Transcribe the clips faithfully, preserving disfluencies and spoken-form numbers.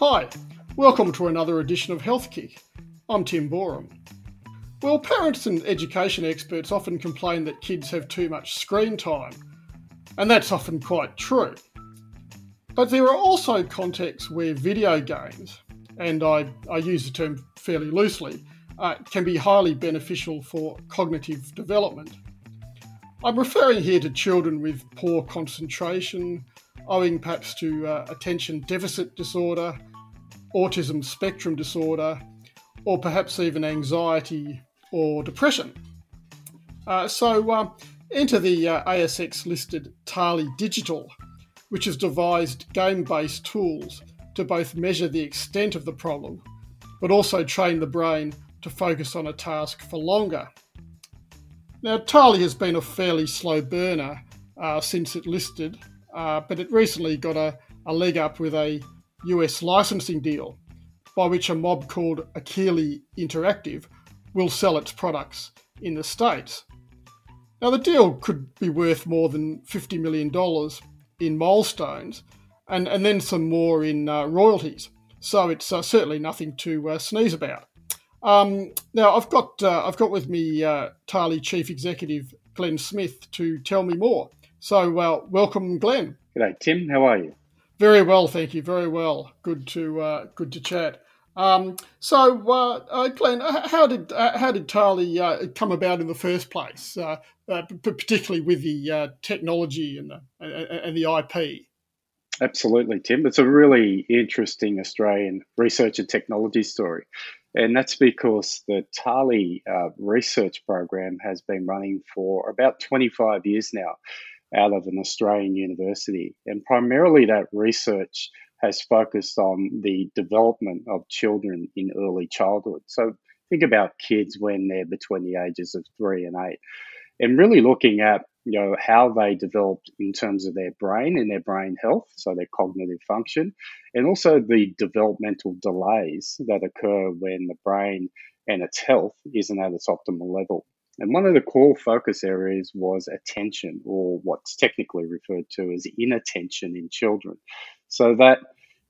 Hi, welcome to another edition of Health Kick. I'm Tim Boreham. Well, parents and education experts often complain that kids have too much screen time, and that's often quite true. But there are also contexts where video games, and I, I use the term fairly loosely, uh, can be highly beneficial for cognitive development. I'm referring here to children with poor concentration, owing perhaps to uh, attention deficit disorder, autism spectrum disorder, or perhaps even anxiety or depression. Uh, so uh, enter the uh, A S X-listed Tali Digital, which has devised game-based tools to both measure the extent of the problem, but also train the brain to focus on a task for longer. Now, Tali has been a fairly slow burner uh, since it listed, uh, but it recently got a, a leg up with a U S licensing deal, by which a mob called Akili Interactive will sell its products in the States. Now, the deal could be worth more than fifty million dollars in milestones and, and then some more in uh, royalties. So it's uh, certainly nothing to uh, sneeze about. Um, now, I've got uh, I've got with me uh, Tali Chief Executive Glenn Smith to tell me more. So uh, welcome, Glenn. G'day, Tim. How are you? Very well, thank you. Very well. Good to uh, good to chat. Um, so, uh, uh, Glenn, how did uh, how did Tali uh, come about in the first place, uh, uh, particularly with the uh, technology and the and the I P? Absolutely, Tim. It's a really interesting Australian research and technology story, and that's because the Tali uh, research program has been running for about twenty-five years now, out of an Australian university. And primarily that research has focused on the development of children in early childhood. So think about kids when they're between the ages of three and eight, and really looking at, you know, how they developed in terms of their brain and their brain health, so their cognitive function, and also the developmental delays that occur when the brain and its health isn't at its optimal level. And one of the core focus areas was attention, or what's technically referred to as inattention in children. So that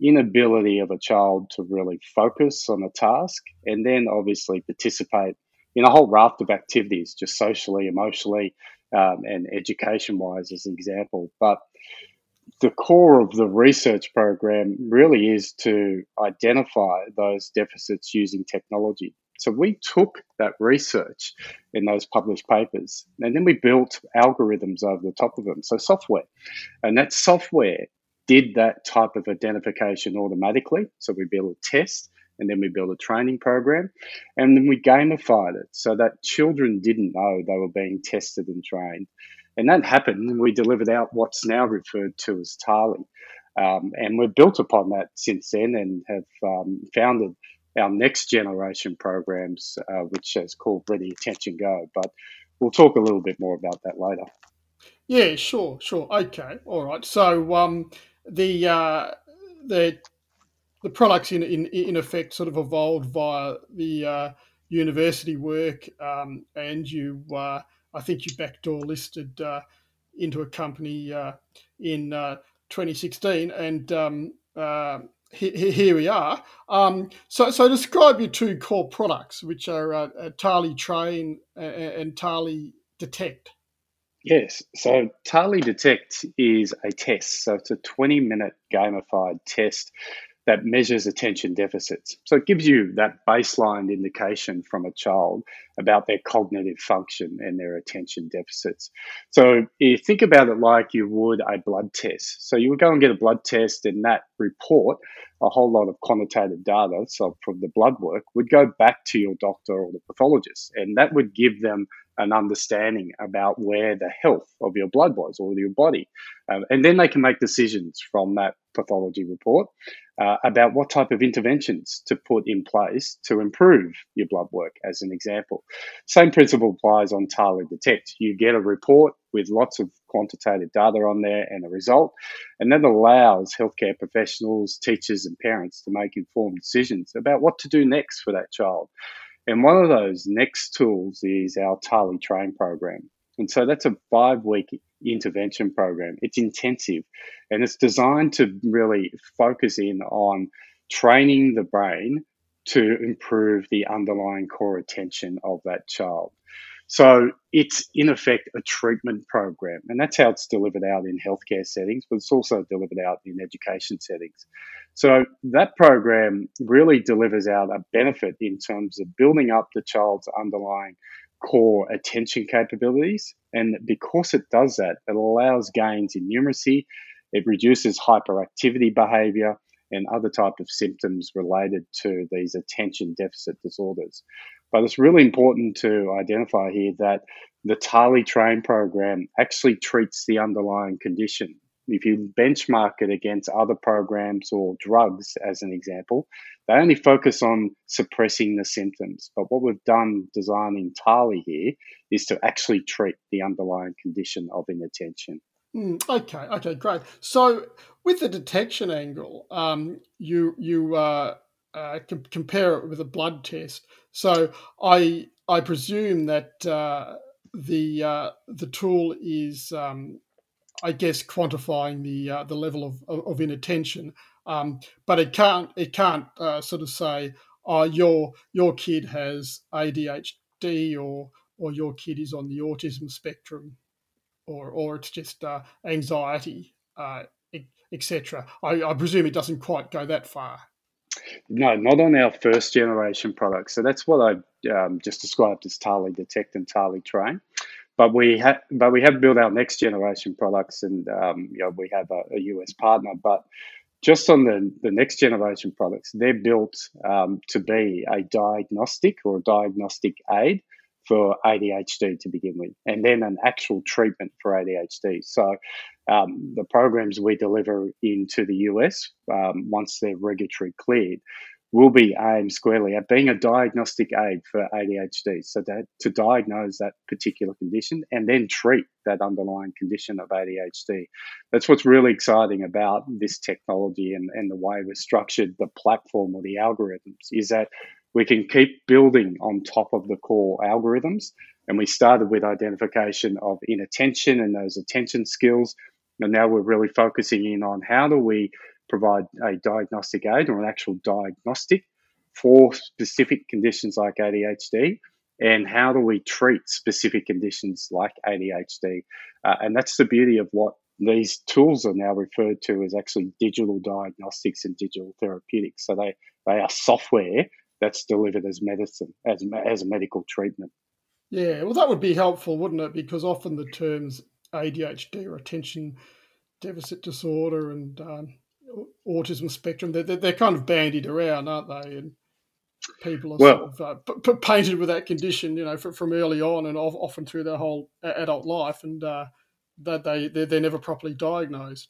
inability of a child to really focus on a task and then obviously participate in a whole raft of activities, just socially, emotionally, um, and education-wise as an example. But the core of the research program really is to identify those deficits using technology. So we took that research in those published papers, and then we built algorithms over the top of them, so software. And that software did that type of identification automatically. So we built a test, and then we built a training program, and then we gamified it so that children didn't know they were being tested and trained. And that happened, and we delivered out what's now referred to as Tali. Um, and we've built upon that since then and have um, founded our next generation programs, uh, which is called Ready Attention Go. But we'll talk a little bit more about that later. Yeah, sure, sure. Okay, all right. So um, the uh, the the products in, in in effect sort of evolved via the uh, university work, um, and you uh, I think you backdoor listed uh, into a company uh, in uh, twenty sixteen, and um, uh, here we are. Um, so, so describe your two core products, which are uh, Tali Train and, and Tali Detect. Yes. So Tali Detect is a test. So it's a twenty-minute gamified test that measures attention deficits. So it gives you that baseline indication from a child about their cognitive function and their attention deficits. So you think about it like you would a blood test. So you would go and get a blood test, and that report, a whole lot of quantitative data, so from the blood work, would go back to your doctor or the pathologist, and that would give them an understanding about where the health of your blood was or your body. Um, and then they can make decisions from that pathology report uh, about what type of interventions to put in place to improve your blood work, as an example. Same principle applies on Tali Detect. You get a report with lots of quantitative data on there and a result, and that allows healthcare professionals, teachers and parents to make informed decisions about what to do next for that child. And one of those next tools is our Tali Train program. And so that's a five-week intervention program. It's intensive, and it's designed to really focus in on training the brain to improve the underlying core attention of that child. So it's, in effect, a treatment program, and that's how it's delivered out in healthcare settings, but it's also delivered out in education settings. So that program really delivers out a benefit in terms of building up the child's underlying core attention capabilities, and because it does that, it allows gains in numeracy, it reduces hyperactivity behaviour and other type of symptoms related to these attention deficit disorders. But it's really important to identify here that the Tali Train program actually treats the underlying condition. If you benchmark it against other programs or drugs, as an example, they only focus on suppressing the symptoms. But what we've done designing Tali here is to actually treat the underlying condition of inattention. Mm, okay, okay, great. So with the detection angle, um, you you uh, uh, com- compare it with a blood test. So I I presume that uh, the uh, the tool is, Um, I guess, quantifying the uh, the level of, of, of inattention, um, but it can't it can't uh, sort of say, oh, your your kid has A D H D or or your kid is on the autism spectrum, or or it's just uh, anxiety, uh, et cetera. I, I presume it doesn't quite go that far. No, not on our first generation products. So that's what I um, just described as Tali Detect and Tali Train. But we have, but we have built our next generation products, and um, you know, we have a, a U S partner. But just on the, the next generation products, they're built um, to be a diagnostic or a diagnostic aid for A D H D to begin with, and then an actual treatment for A D H D. So um, the programs we deliver into the U S um, once they're regulatory cleared will be aimed squarely at being a diagnostic aid for A D H D, so that to diagnose that particular condition and then treat that underlying condition of A D H D. That's what's really exciting about this technology and, and the way we've structured the platform or the algorithms, is that we can keep building on top of the core algorithms. And we started with identification of inattention and those attention skills, and now we're really focusing in on how do we provide a diagnostic aid or an actual diagnostic for specific conditions like A D H D, and how do we treat specific conditions like A D H D. Uh, and that's the beauty of what these tools are now referred to as actually digital diagnostics and digital therapeutics. So they, they are software that's delivered as medicine, as, as a medical treatment. Yeah, well, that would be helpful, wouldn't it? Because often the terms A D H D or attention deficit disorder and um, autism spectrum, they're, they're kind of bandied around, aren't they? And people are well, sort of uh, p- painted with that condition, you know, from, from early on and often through their whole adult life, and uh, that they they're, they're never properly diagnosed.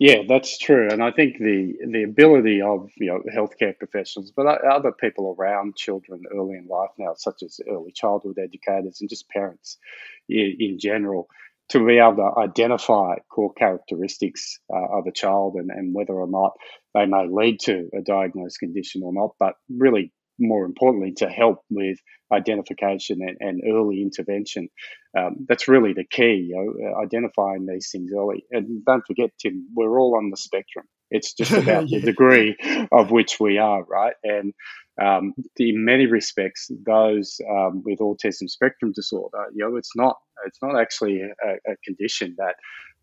Yeah, that's true. And I think the the ability of, you know, healthcare professionals, but other people around children early in life now, such as early childhood educators and just parents in, in general, to be able to identify core characteristics uh, of a child and, and whether or not they may lead to a diagnosed condition or not, but really more importantly to help with identification and, and early intervention. Um, that's really the key, you know, identifying these things early. And don't forget, Tim, we're all on the spectrum. It's just about yeah. the degree of which we are, right? And um, in many respects, those um, with autism spectrum disorder, you know, it's not it's not actually a, a condition that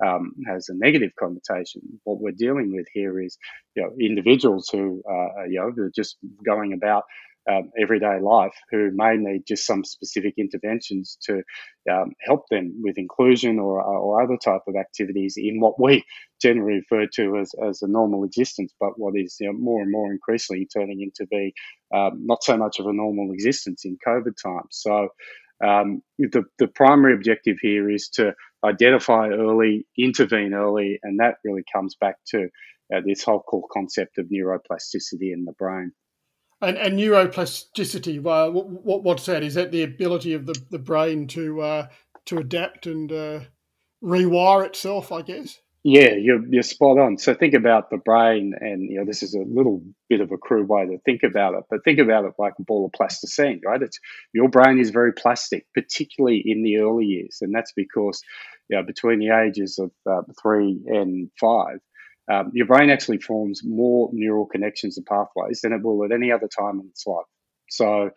um, has a negative connotation. What we're dealing with here is, you know, individuals who, uh, you know, are just going about Um, everyday life, who may need just some specific interventions to um, help them with inclusion or, or other type of activities in what we generally refer to as, as a normal existence, but what is, you know, more and more increasingly turning into be um, not so much of a normal existence in COVID times. So Um, the, the primary objective here is to identify early, intervene early, and that really comes back to uh, this whole core concept of neuroplasticity in the brain. And, and neuroplasticity, well, what, what's that? Is that the ability of the, the brain to uh, to adapt and uh, rewire itself, I guess? Yeah, you're, you're spot on. So think about the brain, and you know this is a little bit of a crude way to think about it, but think about it like a ball of plasticine, right? It's, your brain is very plastic, particularly in the early years, and that's because you know, between the ages of uh, three and five, um, your brain actually forms more neural connections and pathways than it will at any other time in its life. So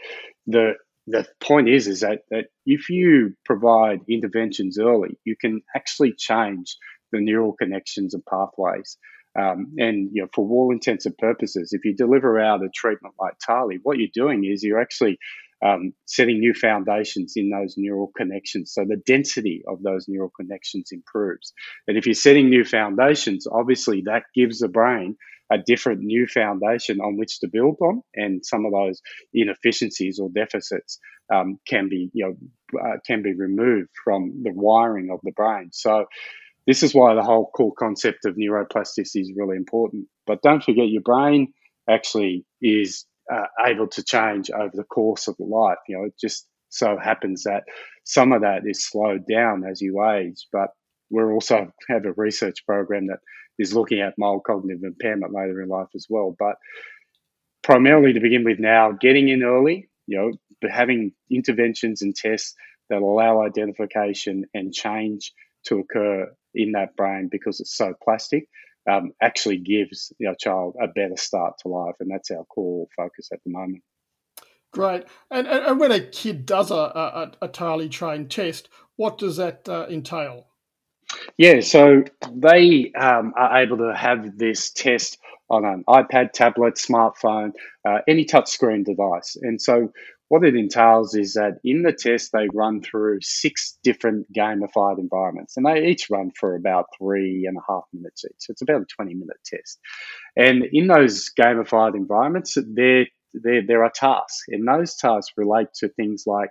the The point is, is that, that if you provide interventions early, you can actually change the neural connections and pathways. Um, and you know, for all intents and purposes, if you deliver out a treatment like Tali, what you're doing is you're actually um, setting new foundations in those neural connections. So the density of those neural connections improves. And if you're setting new foundations, obviously that gives the brain a different new foundation on which to build on, and some of those inefficiencies or deficits um, can be, you know, uh, can be removed from the wiring of the brain. So this is why the whole core concept of neuroplasticity is really important. But don't forget, your brain actually is uh, able to change over the course of life. You know, it just so happens that some of that is slowed down as you age, but we also have a research program that is looking at mild cognitive impairment later in life as well. But primarily to begin with now, getting in early, you know, having interventions and tests that allow identification and change to occur in that brain because it's so plastic um, actually gives your child a better start to life. And that's our core focus at the moment. Great. And, and when a kid does a, a, a Tali Train test, what does that uh, entail? Yeah, so they um, are able to have this test on an iPad, tablet, smartphone, uh, any touchscreen device. And so what it entails is that in the test, they run through six different gamified environments, and they each run for about three and a half minutes each. So it's about a twenty-minute test. And in those gamified environments, there, there, there are tasks, and those tasks relate to things like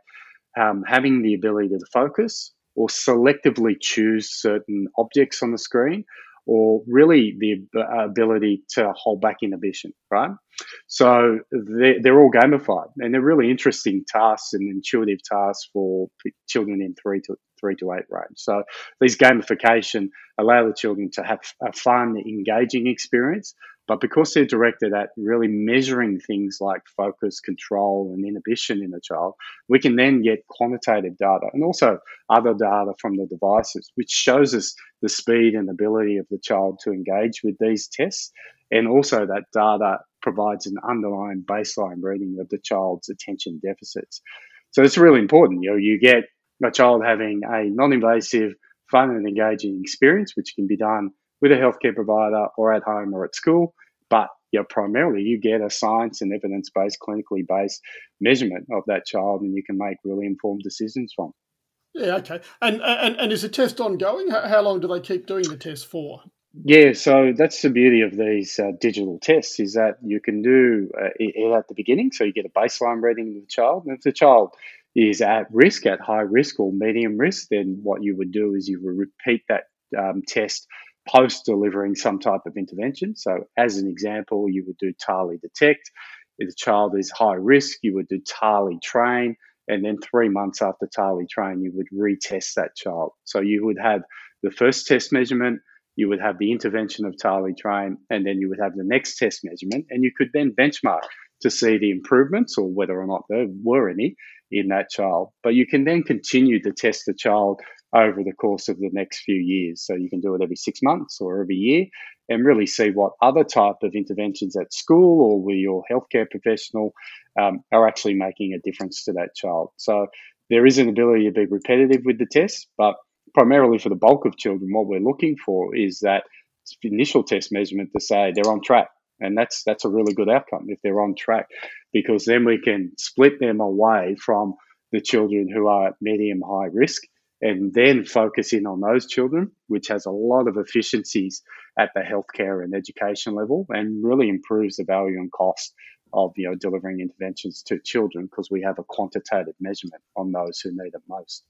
um, having the ability to focus, or selectively choose certain objects on the screen, or really the ability to hold back inhibition, right? So they're all gamified, and they're really interesting tasks and intuitive tasks for children in three to three to eight range. So these gamification allow the children to have a fun, engaging experience, but because they're directed at really measuring things like focus, control, and inhibition in a child, we can then get quantitative data and also other data from the devices, which shows us the speed and ability of the child to engage with these tests. And also that data provides an underlying baseline reading of the child's attention deficits. So it's really important. You know, you get a child having a non-invasive, fun and engaging experience, which can be done with a healthcare provider or at home or at school. But you know, primarily you get a science and evidence-based, clinically based measurement of that child, and you can make really informed decisions from. Yeah, okay. And, and, and is the test ongoing? How long do they keep doing the test for? Yeah, so that's the beauty of these uh, digital tests, is that you can do uh, it at the beginning, so you get a baseline reading of the child. And if the child is at risk, at high risk or medium risk, then what you would do is you would repeat that um, test post delivering some type of intervention. So as an example, you would do Tali Detect. If the child is high risk, you would do Tali Train. And then three months after Tali Train, you would retest that child. So you would have the first test measurement, you would have the intervention of Tali Train, and then you would have the next test measurement, and you could then benchmark to see the improvements or whether or not there were any in that child. But you can then continue to test the child over the course of the next few years. So you can do it every six months or every year and really see what other type of interventions at school or with your healthcare professional um, are actually making a difference to that child. So there is an ability to be repetitive with the test, but primarily for the bulk of children, what we're looking for is that initial test measurement to say they're on track. And that's that's a really good outcome if they're on track, because then we can split them away from the children who are at medium high risk and then focus in on those children, which has a lot of efficiencies at the healthcare and education level and really improves the value and cost of, you know, delivering interventions to children, because we have a quantitative measurement on those who need it most.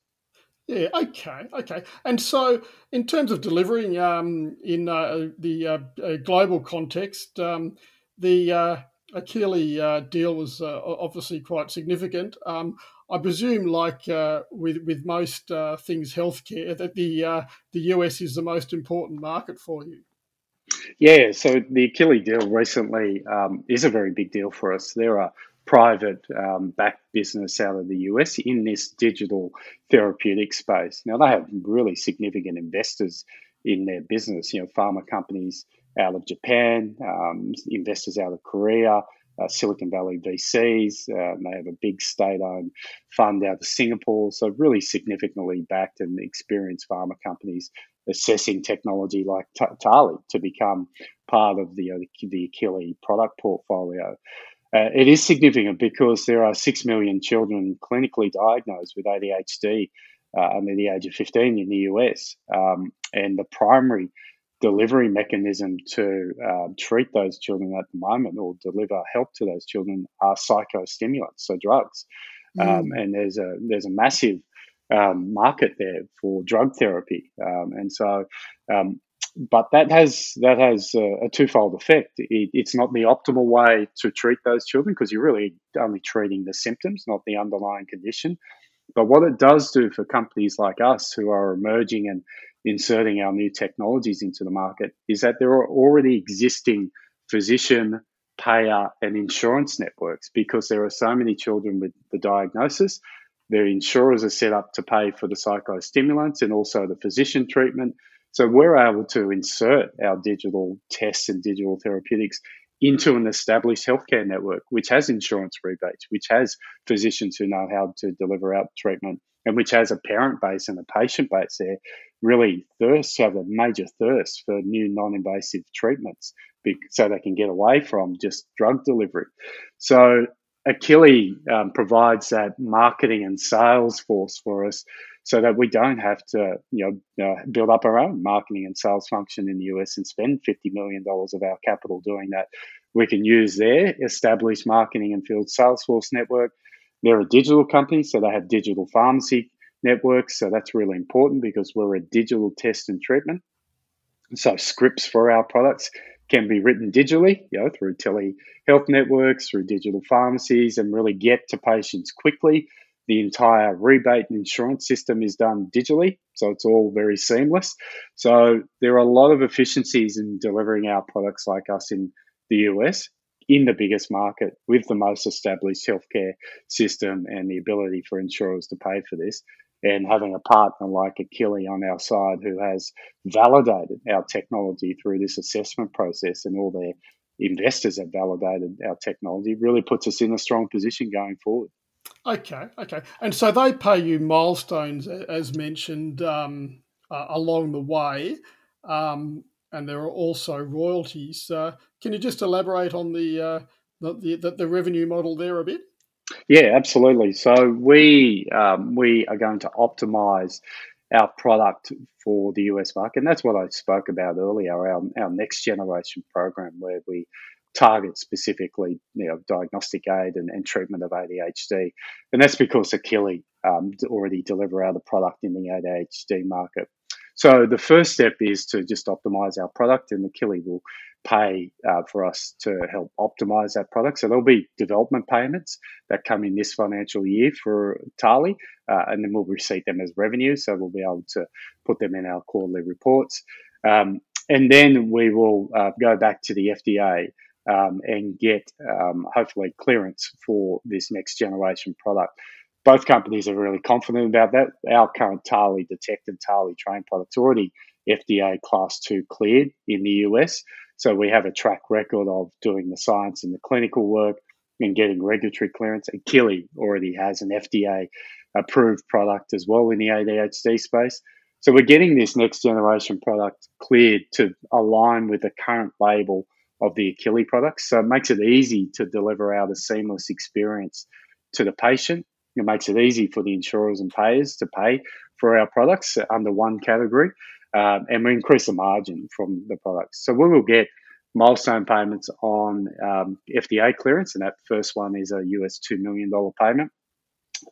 Yeah, okay, okay. And so in terms of delivering um, in uh, the uh, uh, global context, um, the uh, Akili uh, deal was uh, obviously quite significant. Um, I presume, like uh, with with most uh, things healthcare, that the uh, the U S is the most important market for you. Yeah, so the Akili deal recently um, is a very big deal for us. There are private um, backed business out of the U S in this digital therapeutic space. Now, they have really significant investors in their business, you know, pharma companies out of Japan, um, investors out of Korea, uh, Silicon Valley V Cs. Uh, and they have a big state-owned fund out of Singapore. So really significantly backed and experienced pharma companies assessing technology like t- Tali to become part of the, the, the Akili product portfolio. Uh, it is significant because there are six million children clinically diagnosed with A D H D uh, under the age of fifteen in the U S. Um, and the primary delivery mechanism to uh, treat those children at the moment, or deliver help to those children, are psychostimulants, so drugs. Mm. Um, and there's a there's a massive um, market there for drug therapy. Um, and so... Um, But that has that has a, a twofold effect. It, it's not the optimal way to treat those children, because you're really only treating the symptoms, not the underlying condition. But what it does do for companies like us who are emerging and inserting our new technologies into the market is that there are already existing physician, payer and insurance networks, because there are so many children with the diagnosis. Their insurers are set up to pay for the psychostimulants and also the physician treatment. So we're able to insert our digital tests and digital therapeutics into an established healthcare network, which has insurance rebates, which has physicians who know how to deliver out treatment, and which has a parent base and a patient base there, really thirst, have a major thirst for new non-invasive treatments so they can get away from just drug delivery. So Akili um, provides that marketing and sales force for us, so that we don't have to, you know, uh, build up our own marketing and sales function in the U S and spend fifty million dollars of our capital doing that. We can use their established marketing and field sales force network. They're a digital company, so they have digital pharmacy networks. So that's really important, because we're a digital test and treatment. So scripts for our products can be written digitally, you know, through telehealth networks, through digital pharmacies, and really get to patients quickly. The entire rebate and insurance system is done digitally, so it's all very seamless. So there are a lot of efficiencies in delivering our products like us in the U S, in the biggest market, with the most established healthcare system and the ability for insurers to pay for this, and having a partner like Akili on our side who has validated our technology through this assessment process, and all their investors have validated our technology, really puts us in a strong position going forward. Okay, okay. And so they pay you milestones, as mentioned, um, uh, along the way, um, and there are also royalties. Uh, can you just elaborate on the, uh, the, the the revenue model there a bit? Yeah, absolutely. So we um, we are going to optimise our product for the U S market, and that's what I spoke about earlier, our, our next generation program, where we target specifically, you know, diagnostic aid and, and treatment of A D H D. And that's because Akili um, already deliver out a product in the A D H D market. So the first step is to just optimize our product, and Akili will pay uh, for us to help optimize that product. So there'll be development payments that come in this financial year for Tali, uh, and then we'll receive them as revenue. So we'll be able to put them in our quarterly reports. Um, and then we will uh, go back to the F D A Um, and get um, hopefully clearance for this next generation product. Both companies are really confident about that. Our current Tali Detect and Tali Train products are already F D A class two cleared in the U S. So we have a track record of doing the science and the clinical work and getting regulatory clearance. Akili already has an F D A approved product as well in the A D H D space. So we're getting this next generation product cleared to align with the current label of the Akili products. So it makes it easy to deliver out a seamless experience to the patient. It makes it easy for the insurers and payers to pay for our products under one category. Um, and we increase the margin from the products. So we will get milestone payments on um, F D A clearance, and that first one is a U S two million dollars payment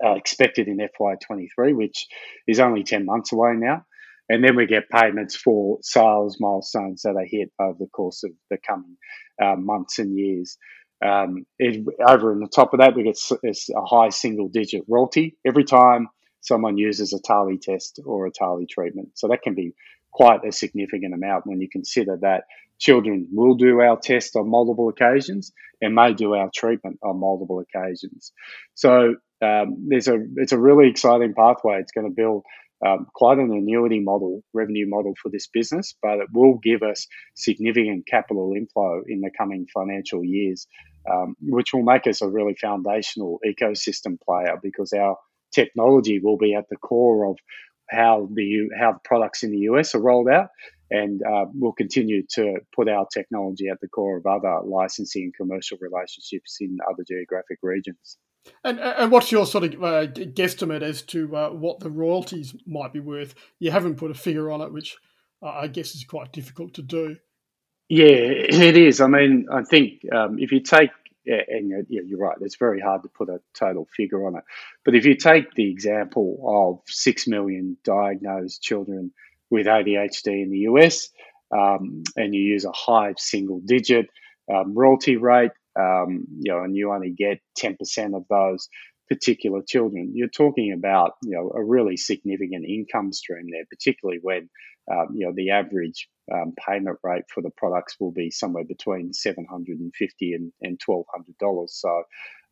uh, expected in F Y twenty-three, which is only ten months away now. And then we get payments for sales milestones that are hit over the course of the coming uh, months and years. Um, it, over in the top of that, we get s- a high single-digit royalty every time someone uses a Tali test or a Tali treatment. So that can be quite a significant amount when you consider that children will do our test on multiple occasions and may do our treatment on multiple occasions. So um, there's a it's a really exciting pathway. It's going to build Um, quite an annuity model, revenue model for this business, but it will give us significant capital inflow in the coming financial years, um, which will make us a really foundational ecosystem player, because our technology will be at the core of how the how products in the U S are rolled out, and uh, we'll continue to put our technology at the core of other licensing and commercial relationships in other geographic regions. And, and what's your sort of uh, guesstimate as to uh, what the royalties might be worth? You haven't put a figure on it, which uh, I guess is quite difficult to do. Yeah, it is. I mean, I think um, if you take, and you're, you're right, it's very hard to put a total figure on it. But if you take the example of six million diagnosed children with A D H D in the U S, um, and you use a high single digit um, royalty rate, Um, you know, and you only get ten percent of those particular children, you're talking about, you know, a really significant income stream there, particularly when, um, you know, the average um, payment rate for the products will be somewhere between seven hundred fifty dollars and, and twelve hundred dollars. So,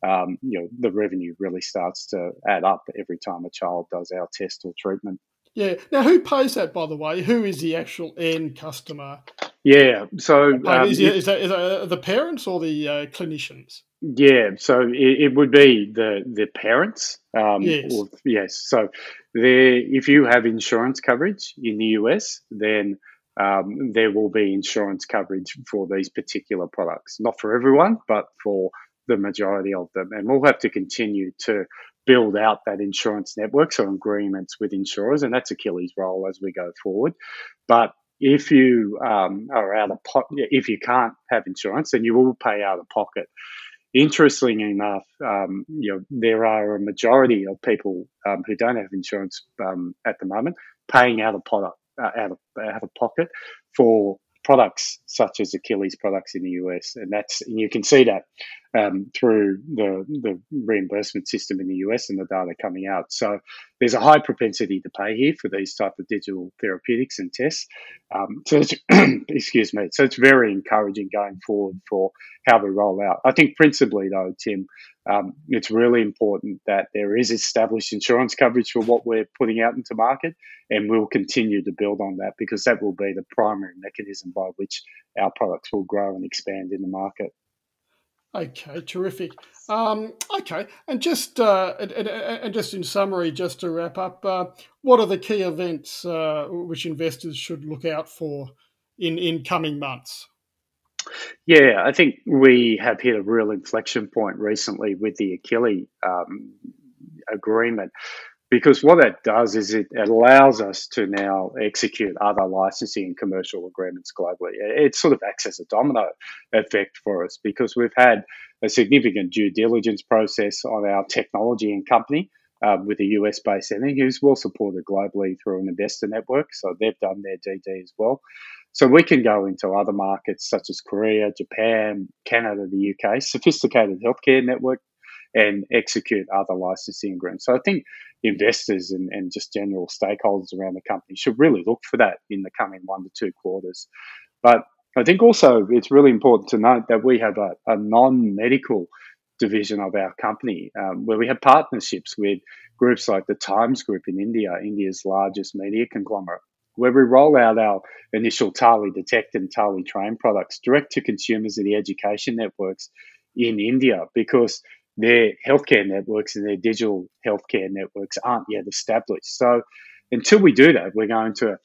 um, you know, the revenue really starts to add up every time a child does our test or treatment. Yeah. Now, who pays that, by the way? Who is the actual end customer? Yeah, so... Um, is, it, is, that, is that the parents or the uh, clinicians? Yeah, so it, it would be the, the parents. Um, yes. Or, yes, so if you have insurance coverage in the U S, then um, there will be insurance coverage for these particular products. Not for everyone, but for the majority of them. And we'll have to continue to build out that insurance network, so agreements with insurers, and that's Achilles' role as we go forward. But... If you um, are out of po- if you can't have insurance, then you will pay out of pocket. Interestingly enough, um, you know, there are a majority of people um, who don't have insurance um, at the moment paying out of product, uh, out of out of pocket for products such as Achilles products in the U S, and that's and you can see that um, through the the reimbursement system in the U S and the data coming out. So there's a high propensity to pay here for these type of digital therapeutics and tests. Um, so it's, excuse me. So it's very encouraging going forward for how we roll out. I think principally though, Tim, um, it's really important that there is established insurance coverage for what we're putting out into market, and we'll continue to build on that because that will be the primary mechanism by which our products will grow and expand in the market. Okay, terrific. Um, okay, and just uh, and, and just in summary, just to wrap up, uh, what are the key events uh, which investors should look out for in, in coming months? Yeah, I think we have hit a real inflection point recently with the Achilles um, agreement, because what that does is it allows us to now execute other licensing and commercial agreements globally. It sort of acts as a domino effect for us because we've had a significant due diligence process on our technology and company uh, with a U S-based entity who's well supported globally through an investor network. So they've done their D D as well. So we can go into other markets such as Korea, Japan, Canada, the U K, sophisticated healthcare network, and execute other licensing agreements. So I think investors and, and just general stakeholders around the company should really look for that in the coming one to two quarters. But I think also it's really important to note that we have a, a non-medical division of our company um, where we have partnerships with groups like the Times Group in India, India's largest media conglomerate, where we roll out our initial Tali Detect and Tali Train products direct to consumers in the education networks in India, because their healthcare networks and their digital healthcare networks aren't yet established. So until we do that, we're going to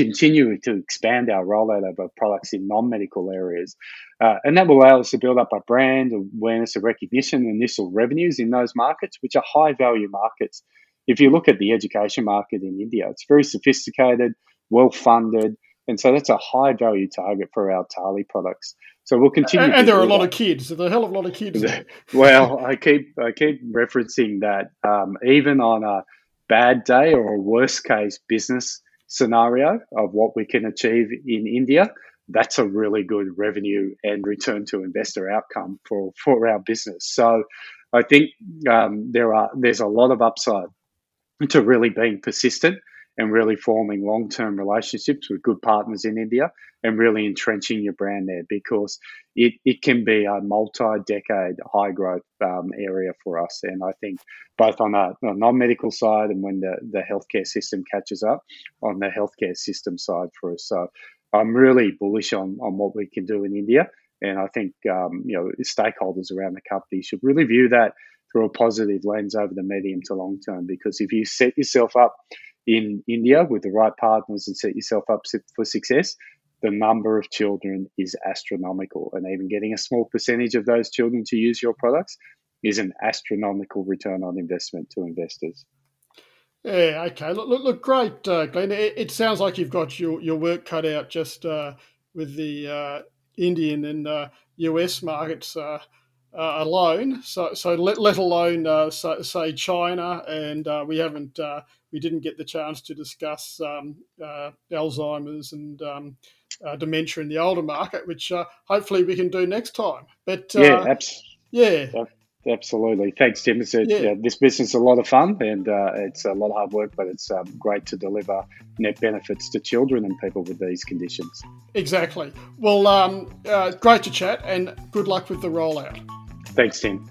continue to expand our rollout of our products in non-medical areas. Uh, and that will allow us to build up our brand awareness and recognition and initial revenues in those markets, which are high-value markets. If you look at the education market in India, it's very sophisticated, well-funded, And so that's a high value target for our Tali products. So we'll continue. And, and there are a lot that. of kids. There's a hell of a lot of kids. Well, I keep I keep referencing that um, even on a bad day or a worst case business scenario of what we can achieve in India, that's a really good revenue and return to investor outcome for, for our business. So I think um, there are there's a lot of upside to really being persistent and really forming long-term relationships with good partners in India and really entrenching your brand there, because it, it can be a multi-decade high-growth um, area for us. And I think both on a, a non-medical side and when the, the healthcare system catches up, on the healthcare system side for us. So I'm really bullish on, on what we can do in India. And I think um, you know stakeholders around the company should really view that through a positive lens over the medium to long term, because if you set yourself up in India with the right partners and set yourself up for success, the number of children is astronomical. And even getting a small percentage of those children to use your products is an astronomical return on investment to investors. Yeah, okay. Look, look, look great, uh, Glenn. It, it sounds like you've got your, your work cut out just uh, with the uh, Indian and uh, U S markets uh, uh, alone. So, so let let alone uh, so, say China, and uh, we haven't uh, we didn't get the chance to discuss um, uh, Alzheimer's and um, uh, dementia in the older market, which uh, hopefully we can do next time. But uh, yeah, abs- yeah. yeah. Absolutely. Thanks, Tim. It's a, yeah. Yeah, this business is a lot of fun, and uh, it's a lot of hard work, but it's um, great to deliver net benefits to children and people with these conditions. Exactly. Well, um, uh, great to chat, and good luck with the rollout. Thanks, Tim.